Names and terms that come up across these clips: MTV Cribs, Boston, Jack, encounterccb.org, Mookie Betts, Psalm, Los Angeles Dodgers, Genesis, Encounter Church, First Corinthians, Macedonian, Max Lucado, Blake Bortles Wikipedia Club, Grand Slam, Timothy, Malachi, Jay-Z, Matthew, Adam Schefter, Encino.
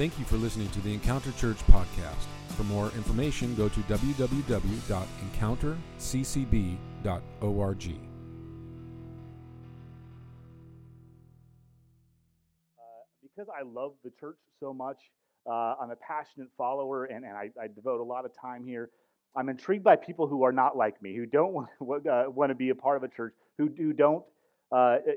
Thank you for listening to the Encounter Church podcast. For more information, go to www.encounterccb.org. Because I love the church so much, I'm a passionate follower, and I devote a lot of time here. I'm intrigued by people who are not like me, who don't want to be a part of a church, who don't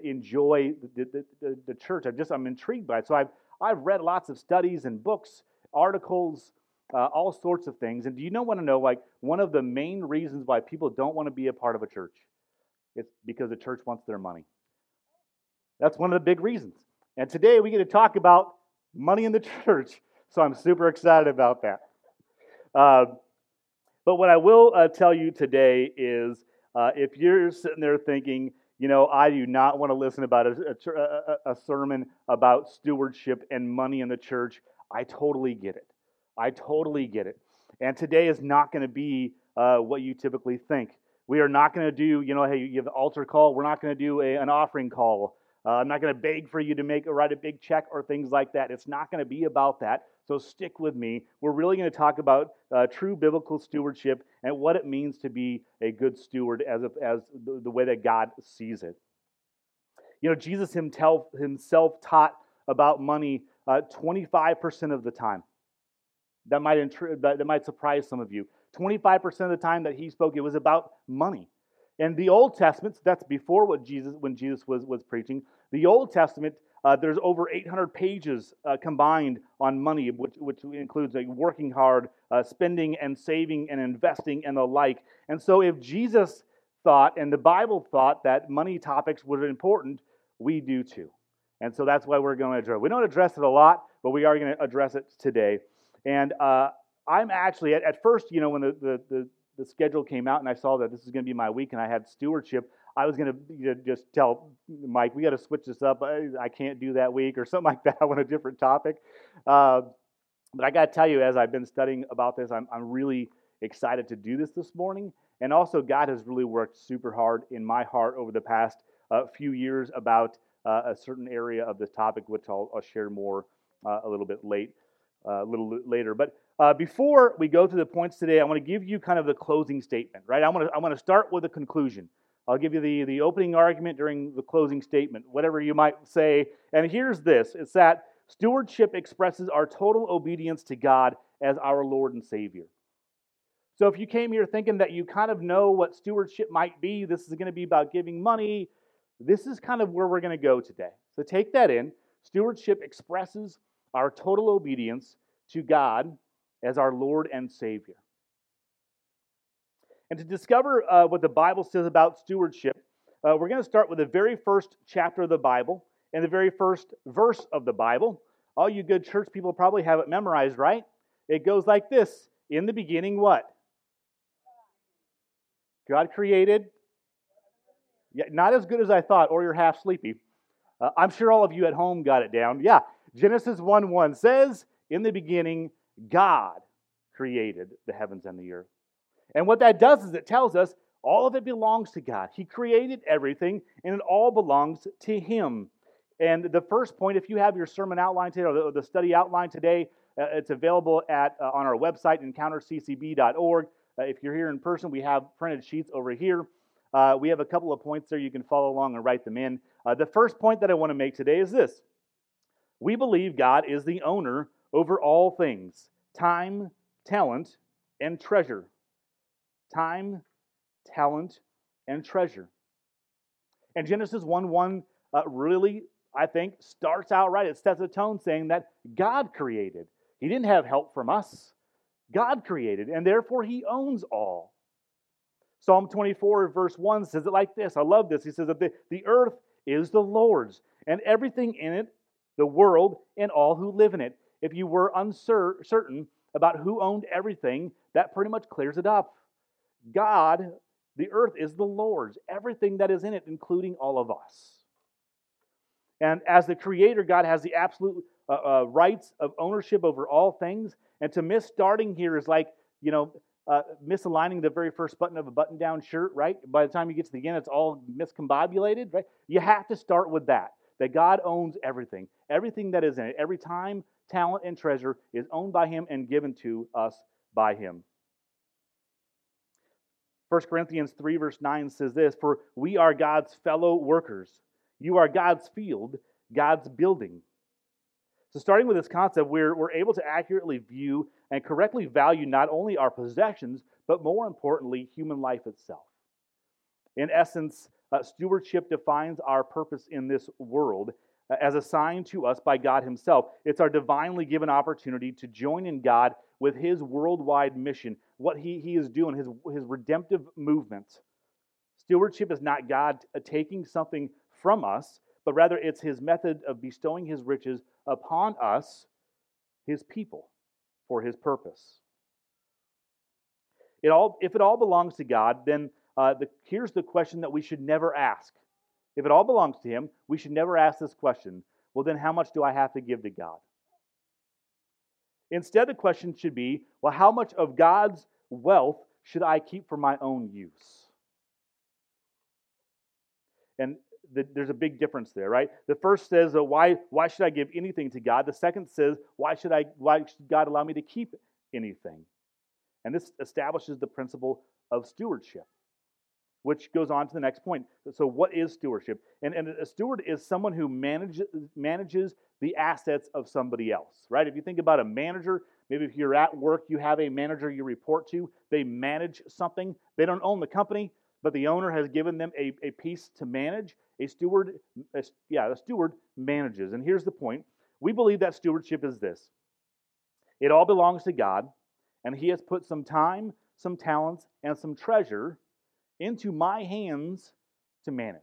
enjoy the church. I'm intrigued by it. So I've read lots of studies and books, articles, all sorts of things. And do you want to know, like, one of the main reasons why people don't want to be a part of a church? It's because the church wants their money. That's one of the big reasons. And today we get to talk about money in the church. So I'm super excited about that. But what I will tell you today is, if you're sitting there thinking, I do not want to listen about a sermon about stewardship and money in the church, I totally get it. And today is not going to be what you typically think. We are not going to do, hey, you have the altar call. We're not going to do an offering call. I'm not going to beg for you to write a big check or things like that. It's not going to be about that. So stick with me. We're really going to talk about true biblical stewardship and what it means to be a good steward as the way that God sees it. Jesus himself taught about money 25% of the time. That might surprise some of you. 25% of the time that he spoke, it was about money. And the Old Testament, that's before when Jesus was preaching, the Old Testament, there's over 800 pages combined on money, which includes working hard, spending and saving and investing and the like. And so if Jesus thought and the Bible thought that money topics were important, we do too. And so that's why we're going to address it. We don't address it a lot, but we are going to address it today. And I'm actually, at first, when the schedule came out and I saw that this is going to be my week and I had stewardship, I was going to just tell Mike, we got to switch this up. I can't do that week or something like that. I want a different topic. But I got to tell you, as I've been studying about this, I'm really excited to do this morning. And also, God has really worked super hard in my heart over the past few years about a certain area of this topic, which I'll share more a little later. But before we go through the points today, I want to give you kind of the closing statement, right? I want to start with a conclusion. I'll give you the opening argument during the closing statement, whatever you might say. And here's this. It's that stewardship expresses our total obedience to God as our Lord and Savior. So if you came here thinking that you kind of know what stewardship might be, this is going to be about giving money, this is kind of where we're going to go today. So take that in. Stewardship expresses our total obedience to God as our Lord and Savior. And to discover what the Bible says about stewardship, we're going to start with the very first chapter of the Bible and the very first verse of the Bible. All you good church people probably have it memorized, right? It goes like this. In the beginning, what? God created. Yeah, not as good as I thought, or you're half sleepy. I'm sure all of you at home got it down. Yeah, Genesis 1:1 says, in the beginning, God created the heavens and the earth. And what that does is it tells us all of it belongs to God. He created everything, and it all belongs to Him. And the first point, if you have your sermon outline today or the study outline today, it's available on our website, encounterccb.org. If you're here in person, we have printed sheets over here. We have a couple of points there. You can follow along and write them in. The first point that I want to make today is this. We believe God is the owner over all things, time, talent, and treasure. Time, talent, and treasure. And Genesis 1:1 really, I think, starts out right. It sets a tone saying that God created. He didn't have help from us. God created, and therefore He owns all. Psalm 24, verse 1 says it like this. I love this. He says that the earth is the Lord's, and everything in it, the world, and all who live in it. If you were uncertain about who owned everything, that pretty much clears it up. God, the earth is the Lord's, everything that is in it, including all of us. And as the Creator, God has the absolute rights of ownership over all things. And to miss starting here is like, misaligning the very first button of a button-down shirt, right? By the time you get to the end, it's all miscombobulated, right? You have to start with that God owns everything. Everything that is in it, every time, talent, and treasure is owned by him and given to us by him. First Corinthians 3 verse 9 says this, "For we are God's fellow workers. You are God's field, God's building." So starting with this concept, we're able to accurately view and correctly value not only our possessions, but more importantly, human life itself. In essence, stewardship defines our purpose in this world as assigned to us by God himself. It's our divinely given opportunity to join in God with his worldwide mission, what he is doing, his redemptive movement. Stewardship is not God taking something from us, but rather it's his method of bestowing his riches upon us, his people, for his purpose. If it all belongs to God, then here's the question that we should never ask. If it all belongs to him, we should never ask this question, well, then how much do I have to give to God? Instead, the question should be, well, how much of God's wealth should I keep for my own use? And there's a big difference there, right? The first says, why should I give anything to God? The second says, why should God allow me to keep anything? And this establishes the principle of stewardship, which goes on to the next point. So what is stewardship? And a steward is someone who manages the assets of somebody else, right? If you think about a manager, maybe if you're at work, you have a manager you report to. They manage something. They don't own the company, but the owner has given them a piece to manage. A steward manages. And here's the point. We believe that stewardship is this. It all belongs to God, and he has put some time, some talents, and some treasure into my hands to manage.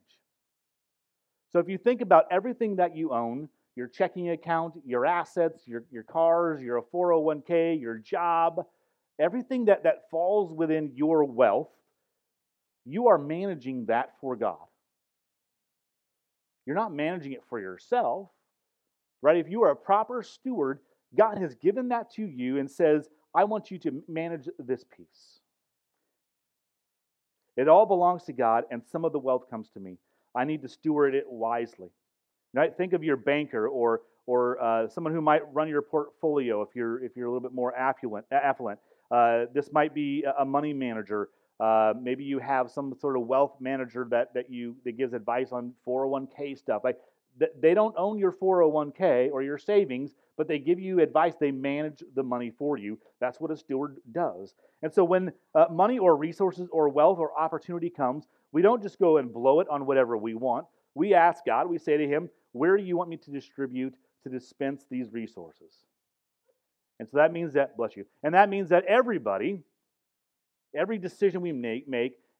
So if you think about everything that you own, your checking account, your assets, your cars, your 401k, your job, everything that falls within your wealth, you are managing that for God. You're not managing it for yourself, right? If you are a proper steward, God has given that to you and says, I want you to manage this piece. It all belongs to God, and some of the wealth comes to me. I need to steward it wisely. Right? Think of your banker or someone who might run your portfolio if you're a little bit more affluent. This might be a money manager. Maybe you have some sort of wealth manager that gives advice on 401k stuff. Like they don't own your 401k or your savings, but they give you advice. They manage the money for you. That's what a steward does. And so when money or resources or wealth or opportunity comes, we don't just go and blow it on whatever we want. We ask God, we say to him, where do you want me to distribute, to dispense these resources? And so that means that, bless you, and that means that every decision we make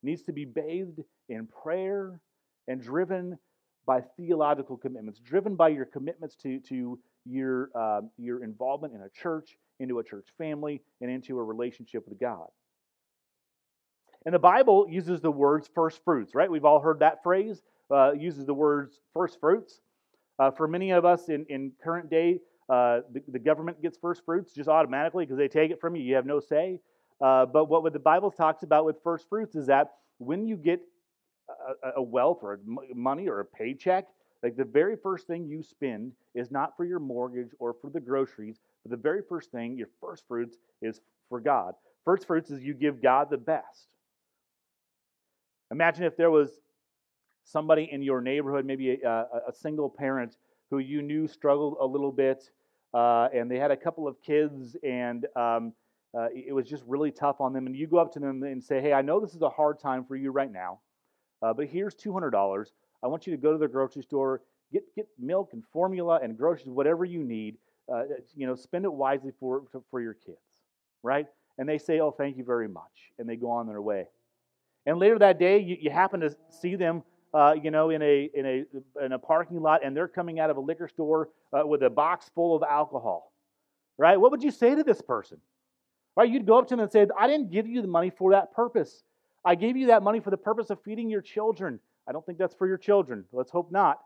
needs to be bathed in prayer and driven by theological commitments, driven by your commitments to your involvement in a church, into a church family, and into a relationship with God. And the Bible uses the words first fruits, right? We've all heard that phrase, uses the words first fruits. For many of us in current day, the government gets first fruits just automatically because they take it from you. You have no say. But what the Bible talks about with first fruits is that when you get a wealth or money or a paycheck, like the very first thing you spend is not for your mortgage or for the groceries, but the very first thing, your first fruits, is for God. First fruits is you give God the best. Imagine if there was somebody in your neighborhood, maybe a single parent who you knew struggled a little bit, and they had a couple of kids, and it was just really tough on them. And you go up to them and say, hey, I know this is a hard time for you right now, but here's $200. I want you to go to the grocery store, get milk and formula and groceries, whatever you need. Spend it wisely for your kids, right? And they say, oh, thank you very much, and they go on their way. And later that day, you happen to see them, in a parking lot, and they're coming out of a liquor store with a box full of alcohol, right? What would you say to this person? Right? You'd go up to them and say, I didn't give you the money for that purpose. I gave you that money for the purpose of feeding your children. I don't think that's for your children. Let's hope not.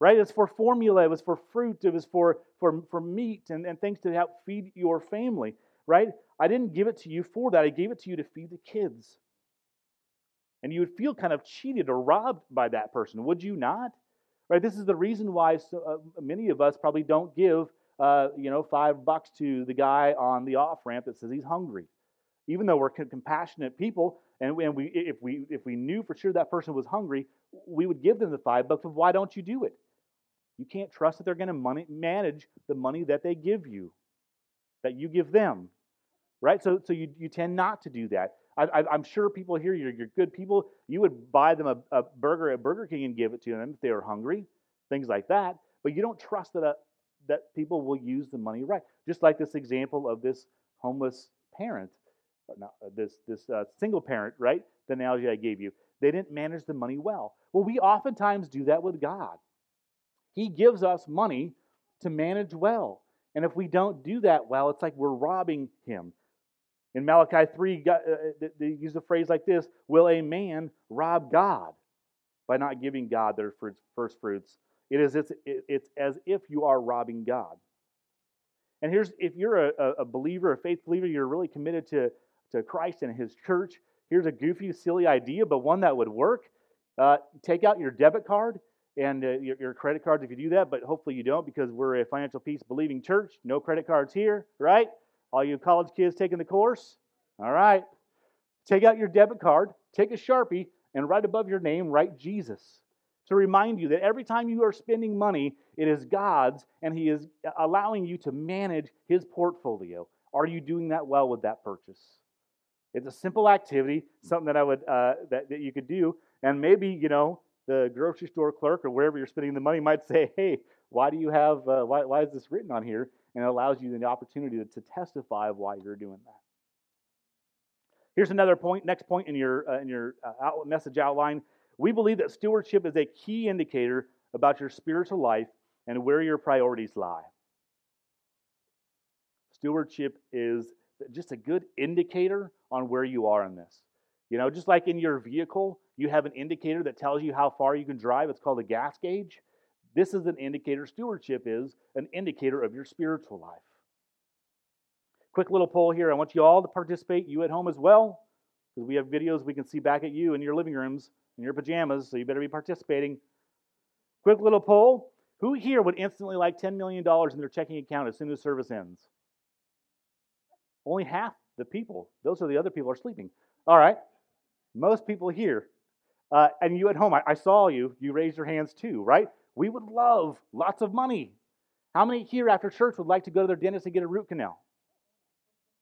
Right? It's for formula. It was for fruit. It was for meat and things to help feed your family. Right? I didn't give it to you for that. I gave it to you to feed the kids. And you would feel kind of cheated or robbed by that person, would you not? Right? This is the reason why many of us probably don't give $5 to the guy on the off-ramp that says he's hungry. Even though we're compassionate people, and if we knew for sure that person was hungry, we would give them the $5. But why don't you do it? You can't trust that they're going to manage the money that they give you, that you give them, right? So you tend not to do that. I'm sure people here, you're good people. You would buy them a burger at Burger King and give it to them if they were hungry, things like that. But you don't trust that people will use the money right. Just like this example of this homeless parent, this single parent, right? The analogy I gave you. They didn't manage the money well. Well, we oftentimes do that with God. He gives us money to manage well. And if we don't do that well, it's like we're robbing Him. In Malachi 3, they use a phrase like this: will a man rob God by not giving God their first fruits? It's as if you are robbing God. And if you're a believer, a faith believer, you're really committed to Christ and His church, here's a goofy, silly idea, but one that would work. Take out your debit card and your credit cards if you do that, but hopefully you don't, because we're a financial peace believing church. No credit cards here, right? All you college kids taking the course, all right. Take out your debit card, take a Sharpie, and right above your name, write Jesus, to remind you that every time you are spending money, it is God's, and He is allowing you to manage His portfolio. Are you doing that well with that purchase? It's a simple activity, something that I would that you could do, and maybe the grocery store clerk or wherever you're spending the money might say, "Hey, why do you have why is this written on here?" And it allows you the opportunity to testify of why you're doing that. Here's another point. Next point in your message outline. We believe that stewardship is a key indicator about your spiritual life and where your priorities lie. Stewardship is just a good indicator on where you are in this. Just like in your vehicle, you have an indicator that tells you how far you can drive. It's called a gas gauge. This is an indicator. Stewardship is an indicator of your spiritual life. Quick little poll here. I want you all to participate, you at home as well, because we have videos we can see back at you in your living rooms, in your pajamas, so you better be participating. Quick little poll. Who here would instantly like $10 million in their checking account as soon as service ends? Only half the people. Those are the other people are sleeping. All right. Most people here. And you at home, I saw you. You raised your hands too, right? We would love lots of money. How many here after church would like to go to their dentist and get a root canal?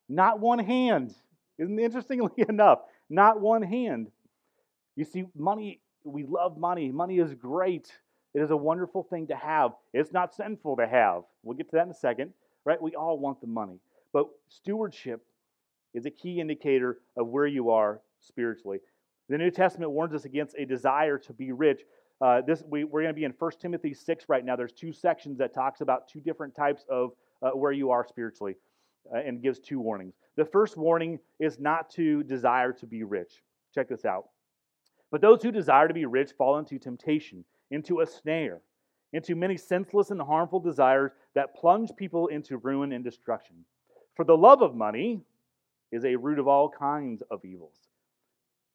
Not one hand. Isn't interestingly enough, not one hand. You see, money, we love money. Money is great. It is a wonderful thing to have. It's not sinful to have. We'll get to that in a second, right? We all want the money. But stewardship is a key indicator of where you are spiritually. The New Testament warns us against a desire to be rich. We're going to be in 1 Timothy 6 right now. There's two sections that talks about two different types of where you are spiritually and gives two warnings. The first warning is not to desire to be rich. Check this out. But those who desire to be rich fall into temptation, into a snare, into many senseless and harmful desires that plunge people into ruin and destruction. For the love of money is a root of all kinds of evils.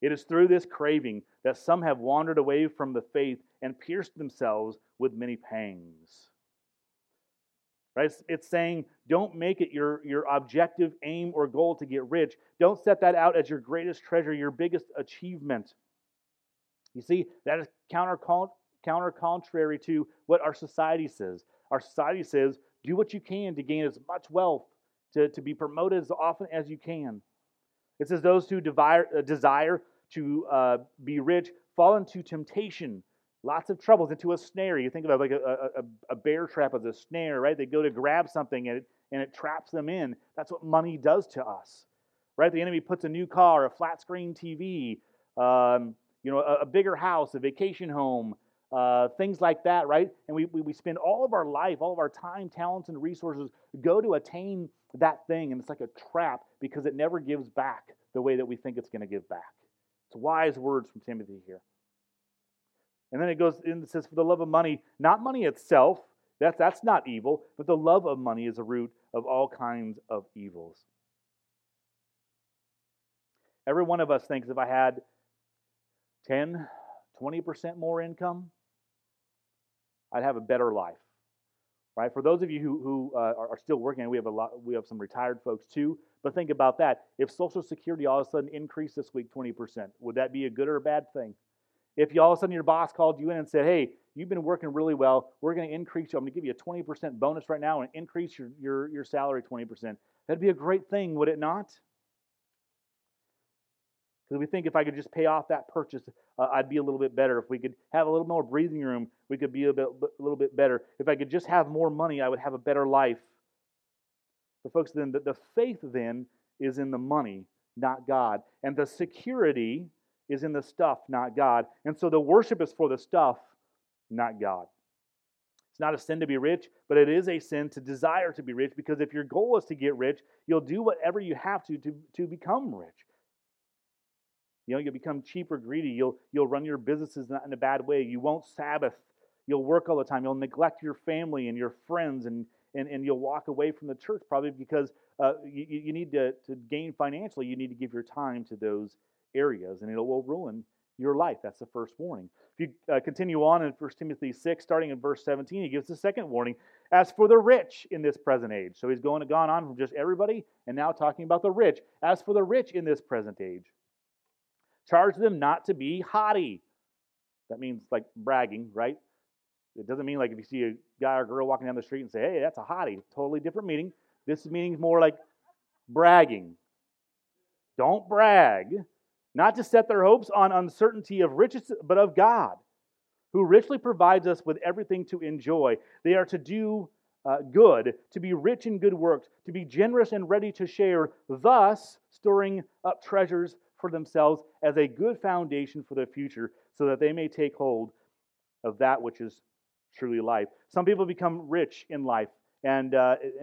It is through this craving that some have wandered away from the faith and pierced themselves with many pangs. Right? It's saying, don't make it your objective aim or goal to get rich. Don't set that out as your greatest treasure, your biggest achievement. You see, that is contrary to what our society says. Our society says, do what you can to gain as much wealth, to be promoted as often as you can. It says those who desire to be rich fall into temptation, lots of troubles, into a snare. You think about like a bear trap as a snare, right? They go to grab something and it traps them in. That's what money does to us, right? The enemy puts a new car, a flat screen TV, a bigger house, a vacation home, things like that, right? And we spend all of our life, all of our time, talents, and resources go to attain that thing, and it's like a trap because it never gives back the way that we think it's going to give back. It's wise words from Timothy here. And then it goes in and says, for the love of money, not money itself, that's not evil, but the love of money is a root of all kinds of evils. Every one of us thinks, if I had 10, 20% more income, I'd have a better life. Right? For those of you who are still working, we have a lot. We have some retired folks too. But think about that. If Social Security all of a sudden increased this week 20%, would that be a good or a bad thing? If you all of a sudden your boss called you in and said, "Hey, you've been working really well. We're going to increase you. I'm going to give you a 20% bonus right now and increase your salary 20%." That'd be a great thing, would it not? Because we think if I could just pay off that purchase, I'd be a little bit better. If we could have a little more breathing room, we could be a little bit better. If I could just have more money, I would have a better life. But folks, then the faith then is in the money, not God. And the security is in the stuff, not God. And so the worship is for the stuff, not God. It's not a sin to be rich, but it is a sin to desire to be rich, because if your goal is to get rich, you'll do whatever you have to become rich. You know, you'll become cheap or greedy. You'll run your businesses in a bad way. You won't Sabbath. You'll work all the time. You'll neglect your family and your friends, and you'll walk away from the church probably because you need to gain financially. You need to give your time to those areas, and it will ruin your life. That's the first warning. If you continue on in 1 Timothy 6, starting in verse 17, he gives the second warning. As for the rich in this present age. So he's gone on from just everybody and now talking about the rich. As for the rich in this present age, charge them not to be haughty. That means like bragging, right? It doesn't mean like if you see a guy or girl walking down the street and say, "Hey, that's a hottie." Totally different meaning. This meaning more like bragging. Don't brag. Not to set their hopes on uncertainty of riches, but of God, who richly provides us with everything to enjoy. They are to do good, to be rich in good works, to be generous and ready to share, thus storing up treasures for themselves as a good foundation for the future, so that they may take hold of that which is truly life. Some people become rich in life, and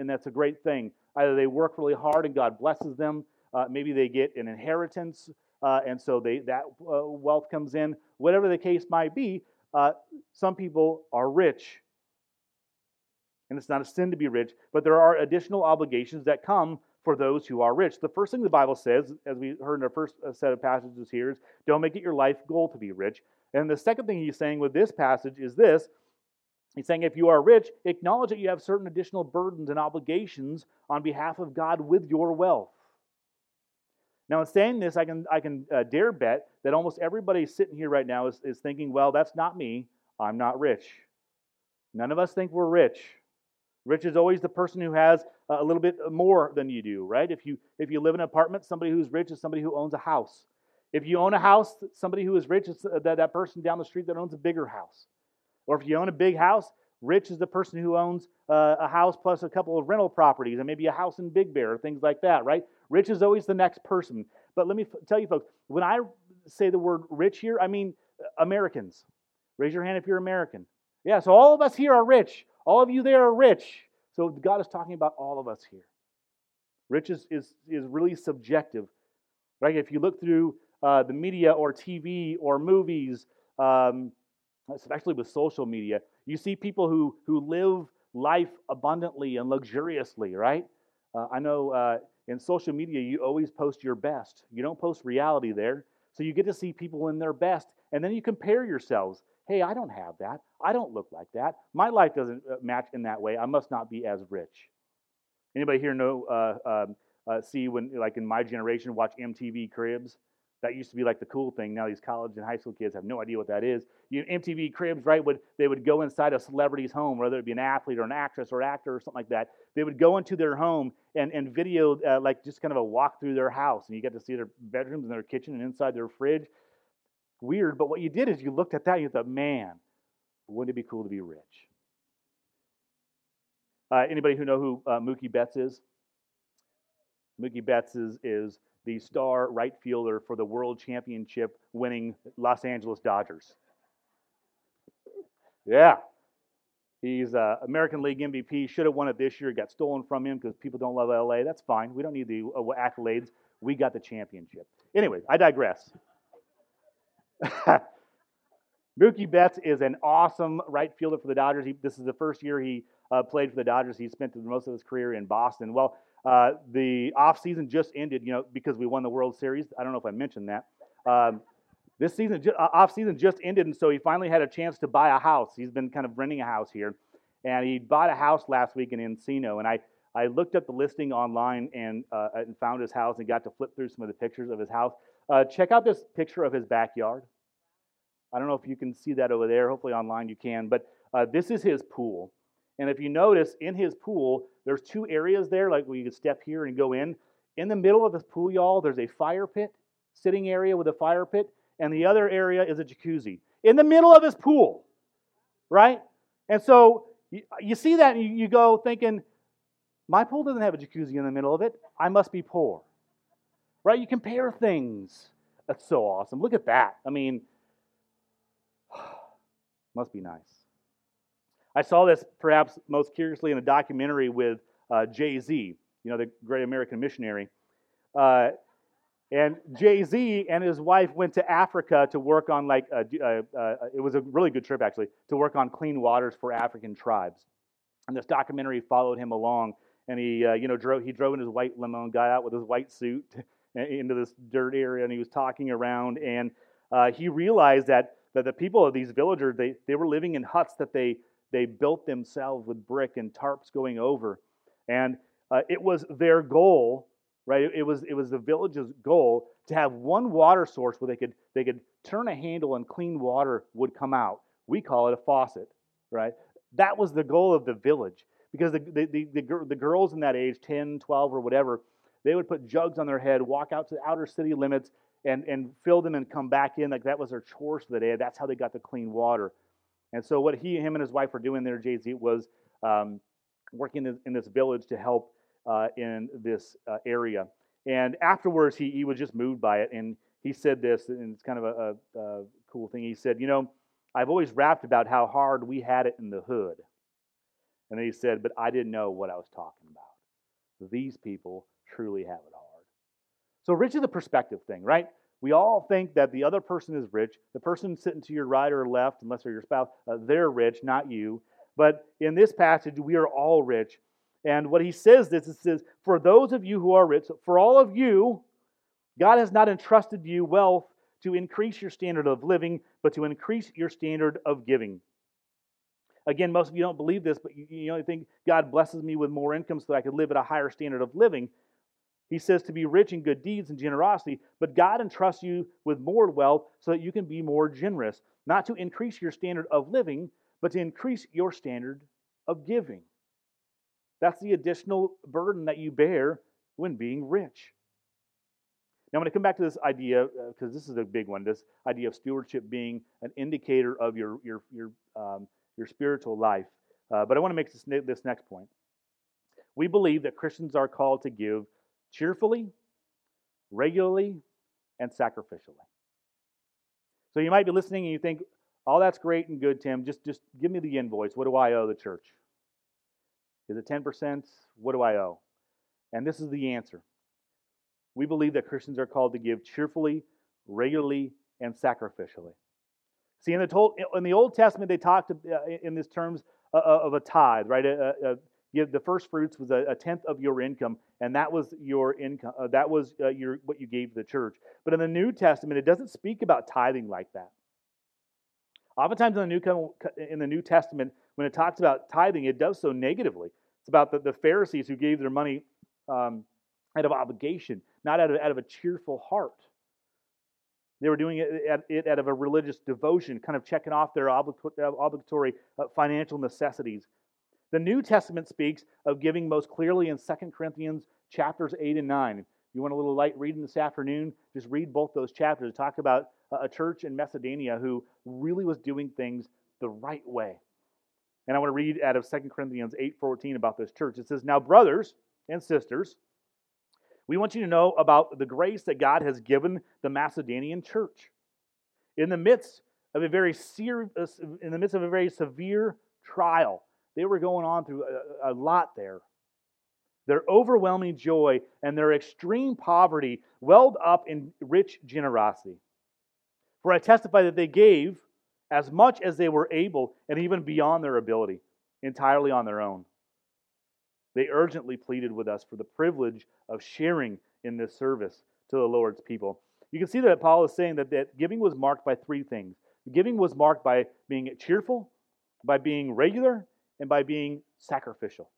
that's a great thing. Either they work really hard and God blesses them, maybe they get an inheritance, and so that wealth comes in. Whatever the case might be, some people are rich. And it's not a sin to be rich, but there are additional obligations that come for those who are rich. The first thing the Bible says, as we heard in our first set of passages here, is don't make it your life goal to be rich. And the second thing he's saying with this passage is this. He's saying if you are rich, acknowledge that you have certain additional burdens and obligations on behalf of God with your wealth. Now, in saying this, I can dare bet that almost everybody sitting here right now is thinking, well, that's not me. I'm not rich. None of us think we're rich. Rich is always the person who has a little bit more than you do, right? If you live in an apartment, somebody who's rich is somebody who owns a house. If you own a house, somebody who is rich is that person down the street that owns a bigger house. Or if you own a big house, rich is the person who owns a house plus a couple of rental properties and maybe a house in Big Bear, things like that, right? Rich is always the next person. But let me tell you, folks, when I say the word rich here, I mean Americans. Raise your hand if you're American. Yeah, so all of us here are rich. All of you there are rich. So God is talking about all of us here. Rich is really subjective, right? If you look through the media or TV or movies, especially with social media, you see people who live life abundantly and luxuriously, right? I know in social media, you always post your best. You don't post reality there. So you get to see people in their best, and then you compare yourselves. Hey, I don't have that. I don't look like that. My life doesn't match in that way. I must not be as rich. Anybody here know? See when, like in my generation, watch MTV Cribs? That used to be like the cool thing. Now these college and high school kids have no idea what that is. MTV Cribs, right? They would go inside a celebrity's home, whether it be an athlete or an actress or actor or something like that. They would go into their home and video like just kind of a walk through their house, and you get to see their bedrooms and their kitchen and inside their fridge. Weird, but what you did is you looked at that and you thought, man, wouldn't it be cool to be rich? Anybody who know who Mookie Betts is? Mookie Betts is the star right fielder for the World Championship winning Los Angeles Dodgers. Yeah. He's American League MVP. Should have won it this year. It got stolen from him because people don't love LA. That's fine. We don't need the accolades. We got the championship. Anyway, I digress. Mookie Betts is an awesome right fielder for the Dodgers. This is the first year he played for the Dodgers. He spent most of his career in Boston. Well, the offseason just ended, you know, because we won the World Series. I don't know if I mentioned that. This season, off season just ended, and so he finally had a chance to buy a house. He's been kind of renting a house here, and he bought a house last week in Encino. And I looked up the listing online and found his house and got to flip through some of the pictures of his house. Check out this picture of his backyard. I don't know if you can see that over there. Hopefully online you can, but this is his pool. And if you notice, in his pool, there's two areas there, like where you can step here and go in. In the middle of this pool, y'all, there's a fire pit, sitting area with a fire pit, and the other area is a jacuzzi. In the middle of his pool, right? And so you see that, and you go thinking, my pool doesn't have a jacuzzi in the middle of it. I must be poor, right? You compare things. That's so awesome. Look at that. I mean, must be nice. I saw this perhaps most curiously in a documentary with Jay-Z, you know, the great American missionary. And Jay-Z and his wife went to Africa to work on, like, it was a really good trip, actually, to work on clean waters for African tribes. And this documentary followed him along, and he drove in his white limo and got out with his white suit into this dirt area, and he was talking around, and he realized that the people of these villagers, they were living in huts that they built themselves with brick and tarps going over. And it was their goal, right? It was the village's goal to have one water source where they could turn a handle and clean water would come out. We call it a faucet, right? That was the goal of the village, because the girls in that age, 10, 12 or whatever, they would put jugs on their head, walk out to the outer city limits and fill them and come back in. Like, that was their chores for the day. That's how they got the clean water. And so what him and his wife were doing there, Jay-Z, was working in this village to help in this area. And afterwards, he was just moved by it. And he said this, and it's kind of a cool thing. He said, you know, I've always rapped about how hard we had it in the hood. And then he said, but I didn't know what I was talking about. These people truly have it hard. So rich is a perspective thing, right? We all think that the other person is rich. The person sitting to your right or left, unless they're your spouse, they're rich, not you. But in this passage, we are all rich. And what he says this, it says, for those of you who are rich, for all of you, God has not entrusted you wealth to increase your standard of living, but to increase your standard of giving. Again, most of you don't believe this, but you know, you think God blesses me with more income so that I could live at a higher standard of living. He says to be rich in good deeds and generosity, but God entrusts you with more wealth so that you can be more generous, not to increase your standard of living, but to increase your standard of giving. That's the additional burden that you bear when being rich. Now, I'm going to come back to this idea, because this is a big one, this idea of stewardship being an indicator of your spiritual life. But I want to make this next point. We believe that Christians are called to give cheerfully, regularly, and sacrificially. So you might be listening and you think, oh, that's great and good, Tim. Just give me the invoice. What do I owe the church? Is it 10%? What do I owe? And this is the answer. We believe that Christians are called to give cheerfully, regularly, and sacrificially. See, in the Old Testament, they talked in these terms of a tithe, right? The first fruits was a tenth of your income, and that was your income. That was what you gave the church. But in the New Testament, it doesn't speak about tithing like that. Oftentimes in the New Testament, when it talks about tithing, it does so negatively. It's about the Pharisees who gave their money out of obligation, not out of a cheerful heart. They were doing it out of a religious devotion, kind of checking off their obligatory financial necessities. The New Testament speaks of giving most clearly in 2 Corinthians chapters 8 and 9. If you want a little light reading this afternoon, just read both those chapters. Talk about a church in Macedonia who really was doing things the right way. And I want to read out of 2 Corinthians 8:14 about this church. It says, now brothers and sisters, we want you to know about the grace that God has given the Macedonian church. In the midst of a very severe trial, they were going on through a lot there. Their overwhelming joy and their extreme poverty welled up in rich generosity. For I testify that they gave as much as they were able and even beyond their ability, entirely on their own. They urgently pleaded with us for the privilege of sharing in this service to the Lord's people. You can see that Paul is saying that giving was marked by three things. Giving was marked by being cheerful, by being regular, and by being sacrificial.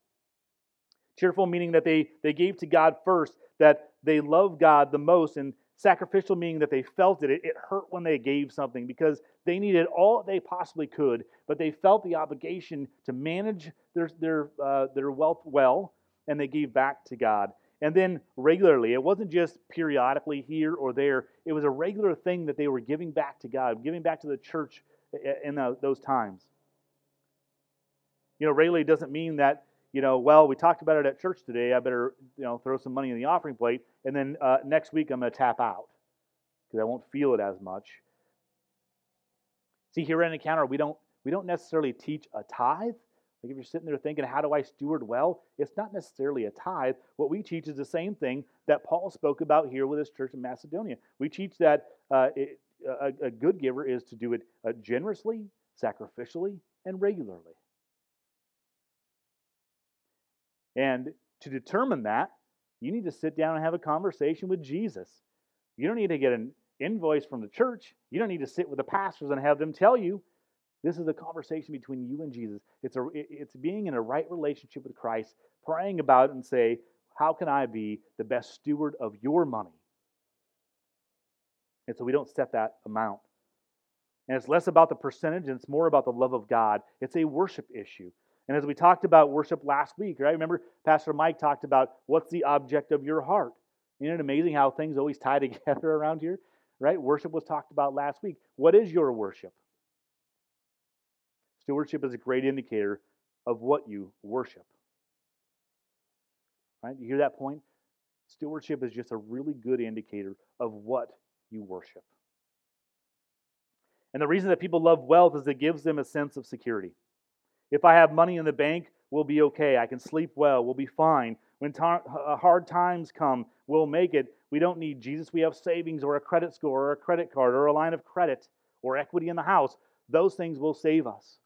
Cheerful meaning that they gave to God first, that they loved God the most, and sacrificial meaning that they felt it. It hurt when they gave something because they needed all they possibly could, but they felt the obligation to manage their wealth well, and they gave back to God. And then regularly, it wasn't just periodically here or there. It was a regular thing that they were giving back to God, giving back to the church in those times. You know, regularly doesn't mean that, you know, well, we talked about it at church today. I better, you know, throw some money in the offering plate, and then next week I'm going to tap out because I won't feel it as much. See, here at Encounter, we don't necessarily teach a tithe. Like if you're sitting there thinking, how do I steward well? It's not necessarily a tithe. What we teach is the same thing that Paul spoke about here with his church in Macedonia. We teach that a good giver is to do it generously, sacrificially, and regularly. And to determine that, you need to sit down and have a conversation with Jesus. You don't need to get an invoice from the church. You don't need to sit with the pastors and have them tell you. This is a conversation between you and Jesus. It's being in a right relationship with Christ, praying about it and say, how can I be the best steward of your money? And so we don't set that amount. And it's less about the percentage and it's more about the love of God. It's a worship issue. And as we talked about worship last week, right? Remember Pastor Mike talked about what's the object of your heart. Isn't it amazing how things always tie together around here, right? Worship was talked about last week. What is your worship? Stewardship is a great indicator of what you worship. Right? You hear that point? Stewardship is just a really good indicator of what you worship. And the reason that people love wealth is it gives them a sense of security. If I have money in the bank, we'll be okay. I can sleep well. We'll be fine. When hard times come, we'll make it. We don't need Jesus. We have savings or a credit score or a credit card or a line of credit or equity in the house. Those things will save us.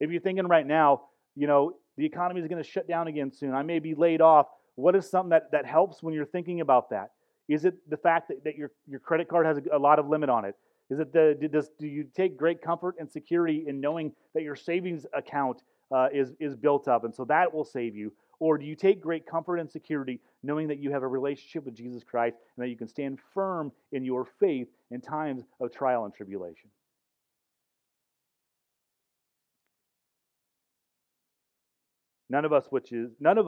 If you're thinking right now, you know, the economy is going to shut down again soon. I may be laid off. What is something that helps when you're thinking about that? Is it the fact that your credit card has a lot of limit on it? Is it do you take great comfort and security in knowing that your savings account is built up and so that will save you? Or do you take great comfort and security knowing that you have a relationship with Jesus Christ and that you can stand firm in your faith in times of trial and tribulation? None of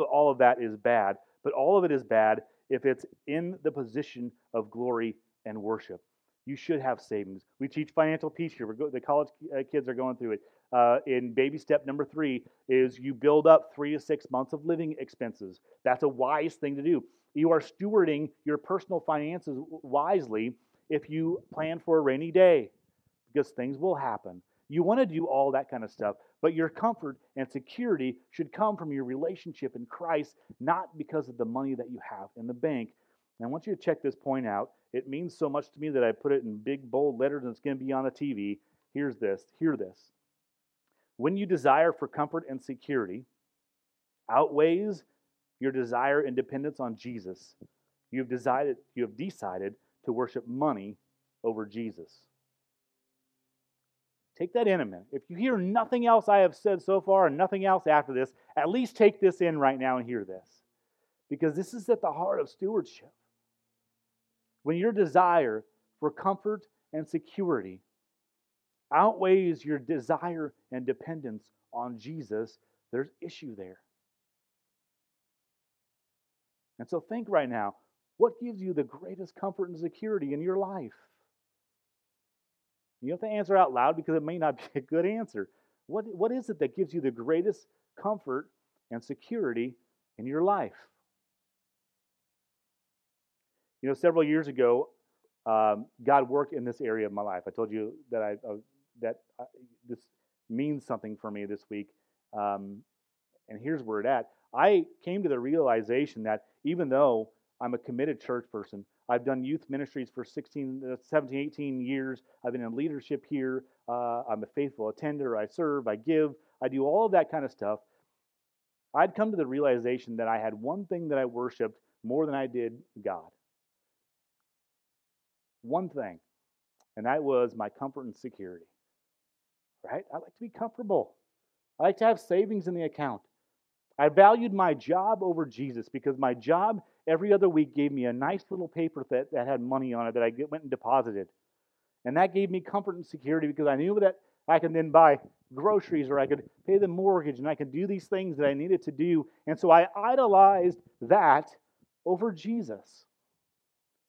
all of that is bad, but all of it is bad if it's in the position of glory and worship. You should have savings. We teach financial peace here. The college kids are going through it. In baby step number 3 is you build up 3 to 6 months of living expenses. That's a wise thing to do. You are stewarding your personal finances wisely if you plan for a rainy day because things will happen. You want to do all that kind of stuff, but your comfort and security should come from your relationship in Christ, not because of the money that you have in the bank. And I want you to check this point out. It means so much to me that I put it in big, bold letters, and it's going to be on the TV. Hear this. When you desire for comfort and security outweighs your desire and dependence on Jesus, you have decided to worship money over Jesus. Take that in a minute. If you hear nothing else I have said so far and nothing else after this, at least take this in right now and hear this. Because this is at the heart of stewardship. When your desire for comfort and security outweighs your desire and dependence on Jesus, there's issue there. And so think right now, what gives you the greatest comfort and security in your life? You don't have to answer out loud because it may not be a good answer. What is it that gives you the greatest comfort and security in your life? You know, several years ago, God worked in this area of my life. I told you that this means something for me this week, and here's where it's at. I came to the realization that even though I'm a committed church person, I've done youth ministries for 17, 18 years. I've been in leadership here. I'm a faithful attender. I serve. I give. I do all of that kind of stuff. I'd come to the realization that I had one thing that I worshiped more than I did God. one thing, and that was my comfort and security. Right? I like to be comfortable. I like to have savings in the account. I valued my job over Jesus because my job every other week gave me a nice little paper that had money on it that I went and deposited. And that gave me comfort and security because I knew that I could then buy groceries or I could pay the mortgage and I could do these things that I needed to do. And so I idolized that over Jesus.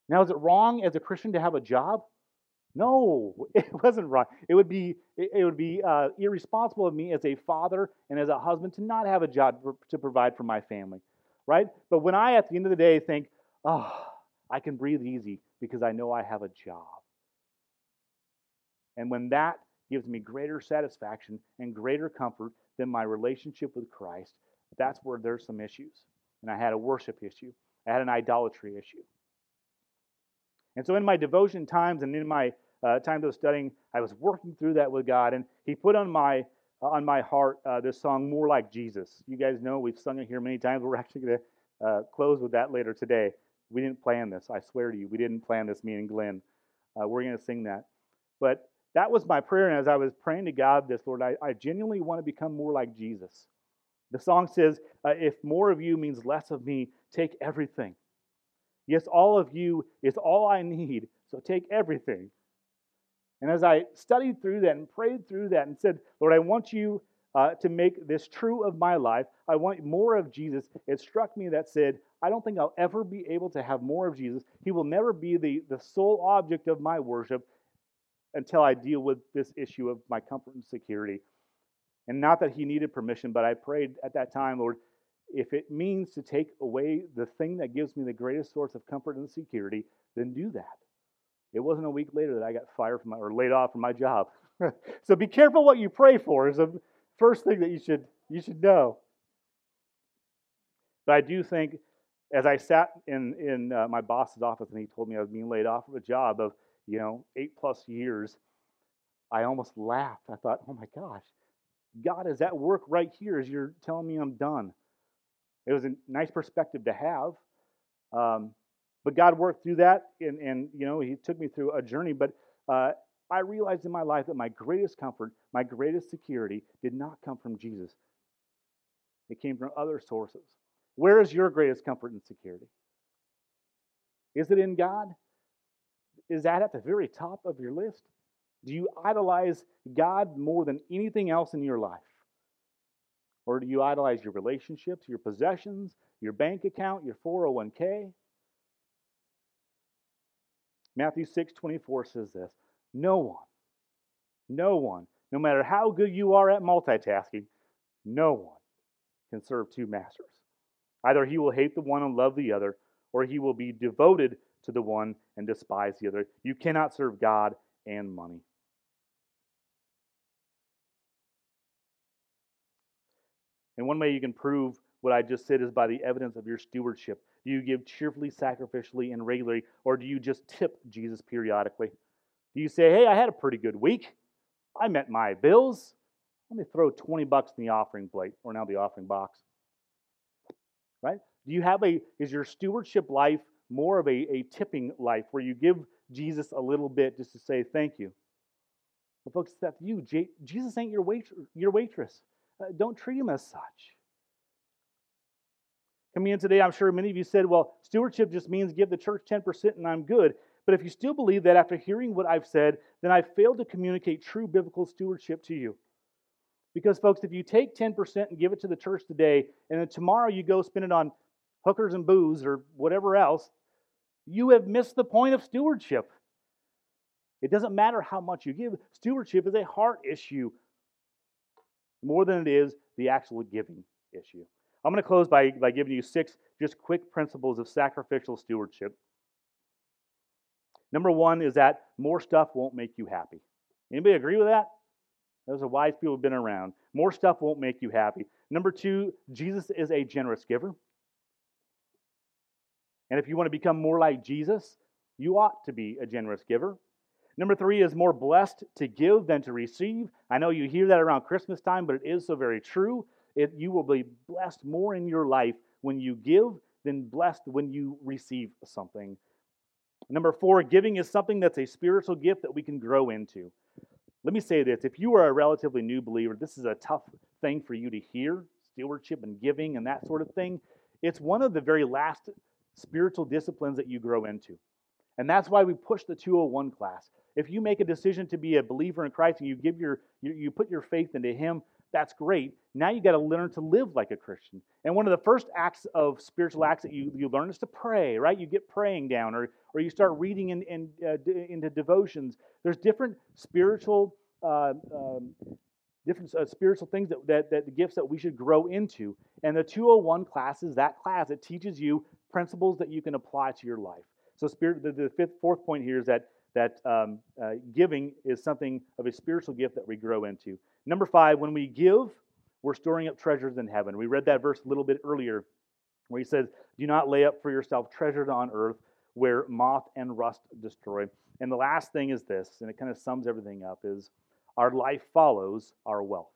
Now, is it wrong as a Christian to have a job? No, it wasn't wrong. It would be irresponsible of me as a father and as a husband to not have a job to provide for my family, right? But when I, at the end of the day, think, oh, I can breathe easy because I know I have a job. And when that gives me greater satisfaction and greater comfort than my relationship with Christ, that's where there's some issues. And I had a worship issue. I had an idolatry issue. And so in my devotion times and in my times of studying, I was working through that with God, and He put on my heart this song, More Like Jesus. You guys know we've sung it here many times. We're actually going to close with that later today. We didn't plan this. I swear to you, we didn't plan this, me and Glenn. We're going to sing that. But that was my prayer, and as I was praying to God this, Lord, I genuinely want to become more like Jesus. The song says, if more of you means less of me, take everything. Yes, all of you is all I need, so take everything. And as I studied through that and prayed through that and said, Lord, I want you to make this true of my life. I want more of Jesus. It struck me that said, I don't think I'll ever be able to have more of Jesus. He will never be the sole object of my worship until I deal with this issue of my comfort and security. And not that He needed permission, but I prayed at that time, Lord, if it means to take away the thing that gives me the greatest source of comfort and security, then do that. It wasn't a week later that I got fired from or laid off from my job. So be careful what you pray for is the first thing that you should know. But I do think, as I sat in my boss's office and he told me I was being laid off from a job of 8+ years, I almost laughed. I thought, oh my gosh, God is at work right here as you're telling me I'm done. It was a nice perspective to have, but God worked through that, and He took me through a journey. But I realized in my life that my greatest comfort, my greatest security, did not come from Jesus. It came from other sources. Where is your greatest comfort and security? Is it in God? Is that at the very top of your list? Do you idolize God more than anything else in your life? Or do you idolize your relationships, your possessions, your bank account, your 401k? Matthew 6:24 says this, no one, no matter how good you are at multitasking, no one can serve two masters. Either he will hate the one and love the other, or he will be devoted to the one and despise the other. You cannot serve God and money. And one way you can prove what I just said is by the evidence of your stewardship. Do you give cheerfully, sacrificially, and regularly, or do you just tip Jesus periodically? Do you say, hey, I had a pretty good week. I met my bills. Let me throw $20 in the offering plate, or now the offering box. Right? Do you have is your stewardship life more of a tipping life where you give Jesus a little bit just to say thank you? But folks, that's you. Jesus ain't your waitress. Don't treat him as such. Coming in today, I'm sure many of you said, well, stewardship just means give the church 10% and I'm good. But if you still believe that after hearing what I've said, then I've failed to communicate true biblical stewardship to you. Because, folks, if you take 10% and give it to the church today, and then tomorrow you go spend it on hookers and booze or whatever else, you have missed the point of stewardship. It doesn't matter how much you give. Stewardship is a heart issue more than it is the actual giving issue. I'm going to close by giving you 6 just quick principles of sacrificial stewardship. Number 1 is that more stuff won't make you happy. Anybody agree with that? Those are wise people who've been around. More stuff won't make you happy. Number 2, Jesus is a generous giver. And if you want to become more like Jesus, you ought to be a generous giver. Number 3 is more blessed to give than to receive. I know you hear that around Christmas time, but it is so very true. You will be blessed more in your life when you give than blessed when you receive something. Number four, giving is something that's a spiritual gift that we can grow into. Let me say this. If you are a relatively new believer, this is a tough thing for you to hear, stewardship and giving and that sort of thing. It's one of the very last spiritual disciplines that you grow into. And that's why we push the 201 class. If you make a decision to be a believer in Christ and you give you put your faith into Him, that's great. Now you got to learn to live like a Christian. And one of the first acts of spiritual acts that you learn is to pray, right? You get praying down, or you start reading into devotions. There's different spiritual things that the gifts that we should grow into. And the 201 class is that class. It teaches you principles that you can apply to your life. So the fourth point here is that giving is something of a spiritual gift that we grow into. Number five, when we give, we're storing up treasures in heaven. We read that verse a little bit earlier where he says, do not lay up for yourself treasures on earth where moth and rust destroy. And the last thing is this, and it kind of sums everything up, is our life follows our wealth.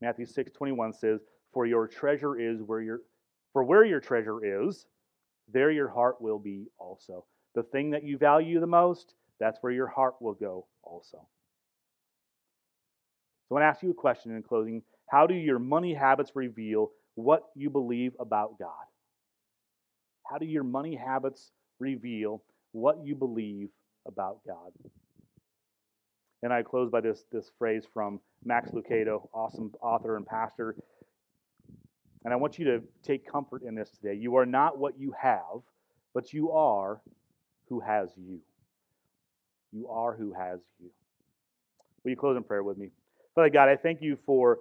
Matthew 6:21 says, For where your treasure is, there your heart will be also. The thing that you value the most, that's where your heart will go also. So I want to ask you a question in closing. How do your money habits reveal what you believe about God? How do your money habits reveal what you believe about God? And I close by this phrase from Max Lucado, awesome author and pastor. And I want you to take comfort in this today. You are not what you have, but you are who has you. You are who has you. Will you close in prayer with me? Father God, I thank you for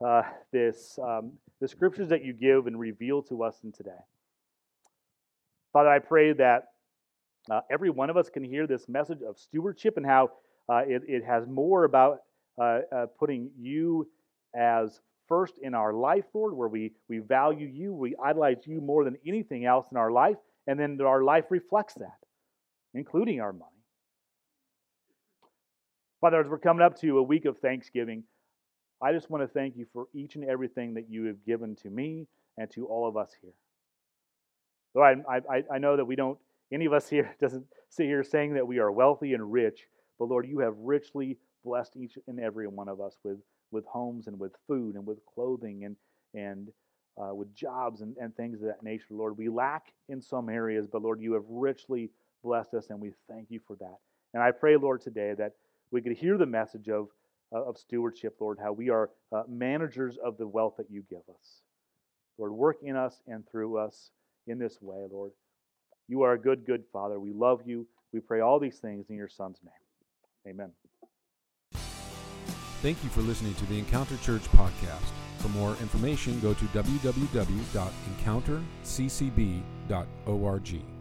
the scriptures that you give and reveal to us in today. Father, I pray that every one of us can hear this message of stewardship and how it has more about putting you as first in our life, Lord, where we value you, we idolize you more than anything else in our life, and then our life reflects that, including our money. Father, as we're coming up to a week of Thanksgiving, I just want to thank you for each and everything that you have given to me and to all of us here. Lord, I know that any of us here doesn't sit here saying that we are wealthy and rich, but Lord, you have richly blessed each and every one of us with homes and with food and with clothing and with jobs and things of that nature, Lord. We lack in some areas, but Lord, you have richly blessed us, and we thank you for that. And I pray, Lord, today that we could hear the message of stewardship, Lord, how we are managers of the wealth that you give us. Lord, work in us and through us in this way, Lord. You are a good, good Father. We love you. We pray all these things in your Son's name. Amen. Thank you for listening to the Encounter Church podcast. For more information, go to www.encounterccb.org.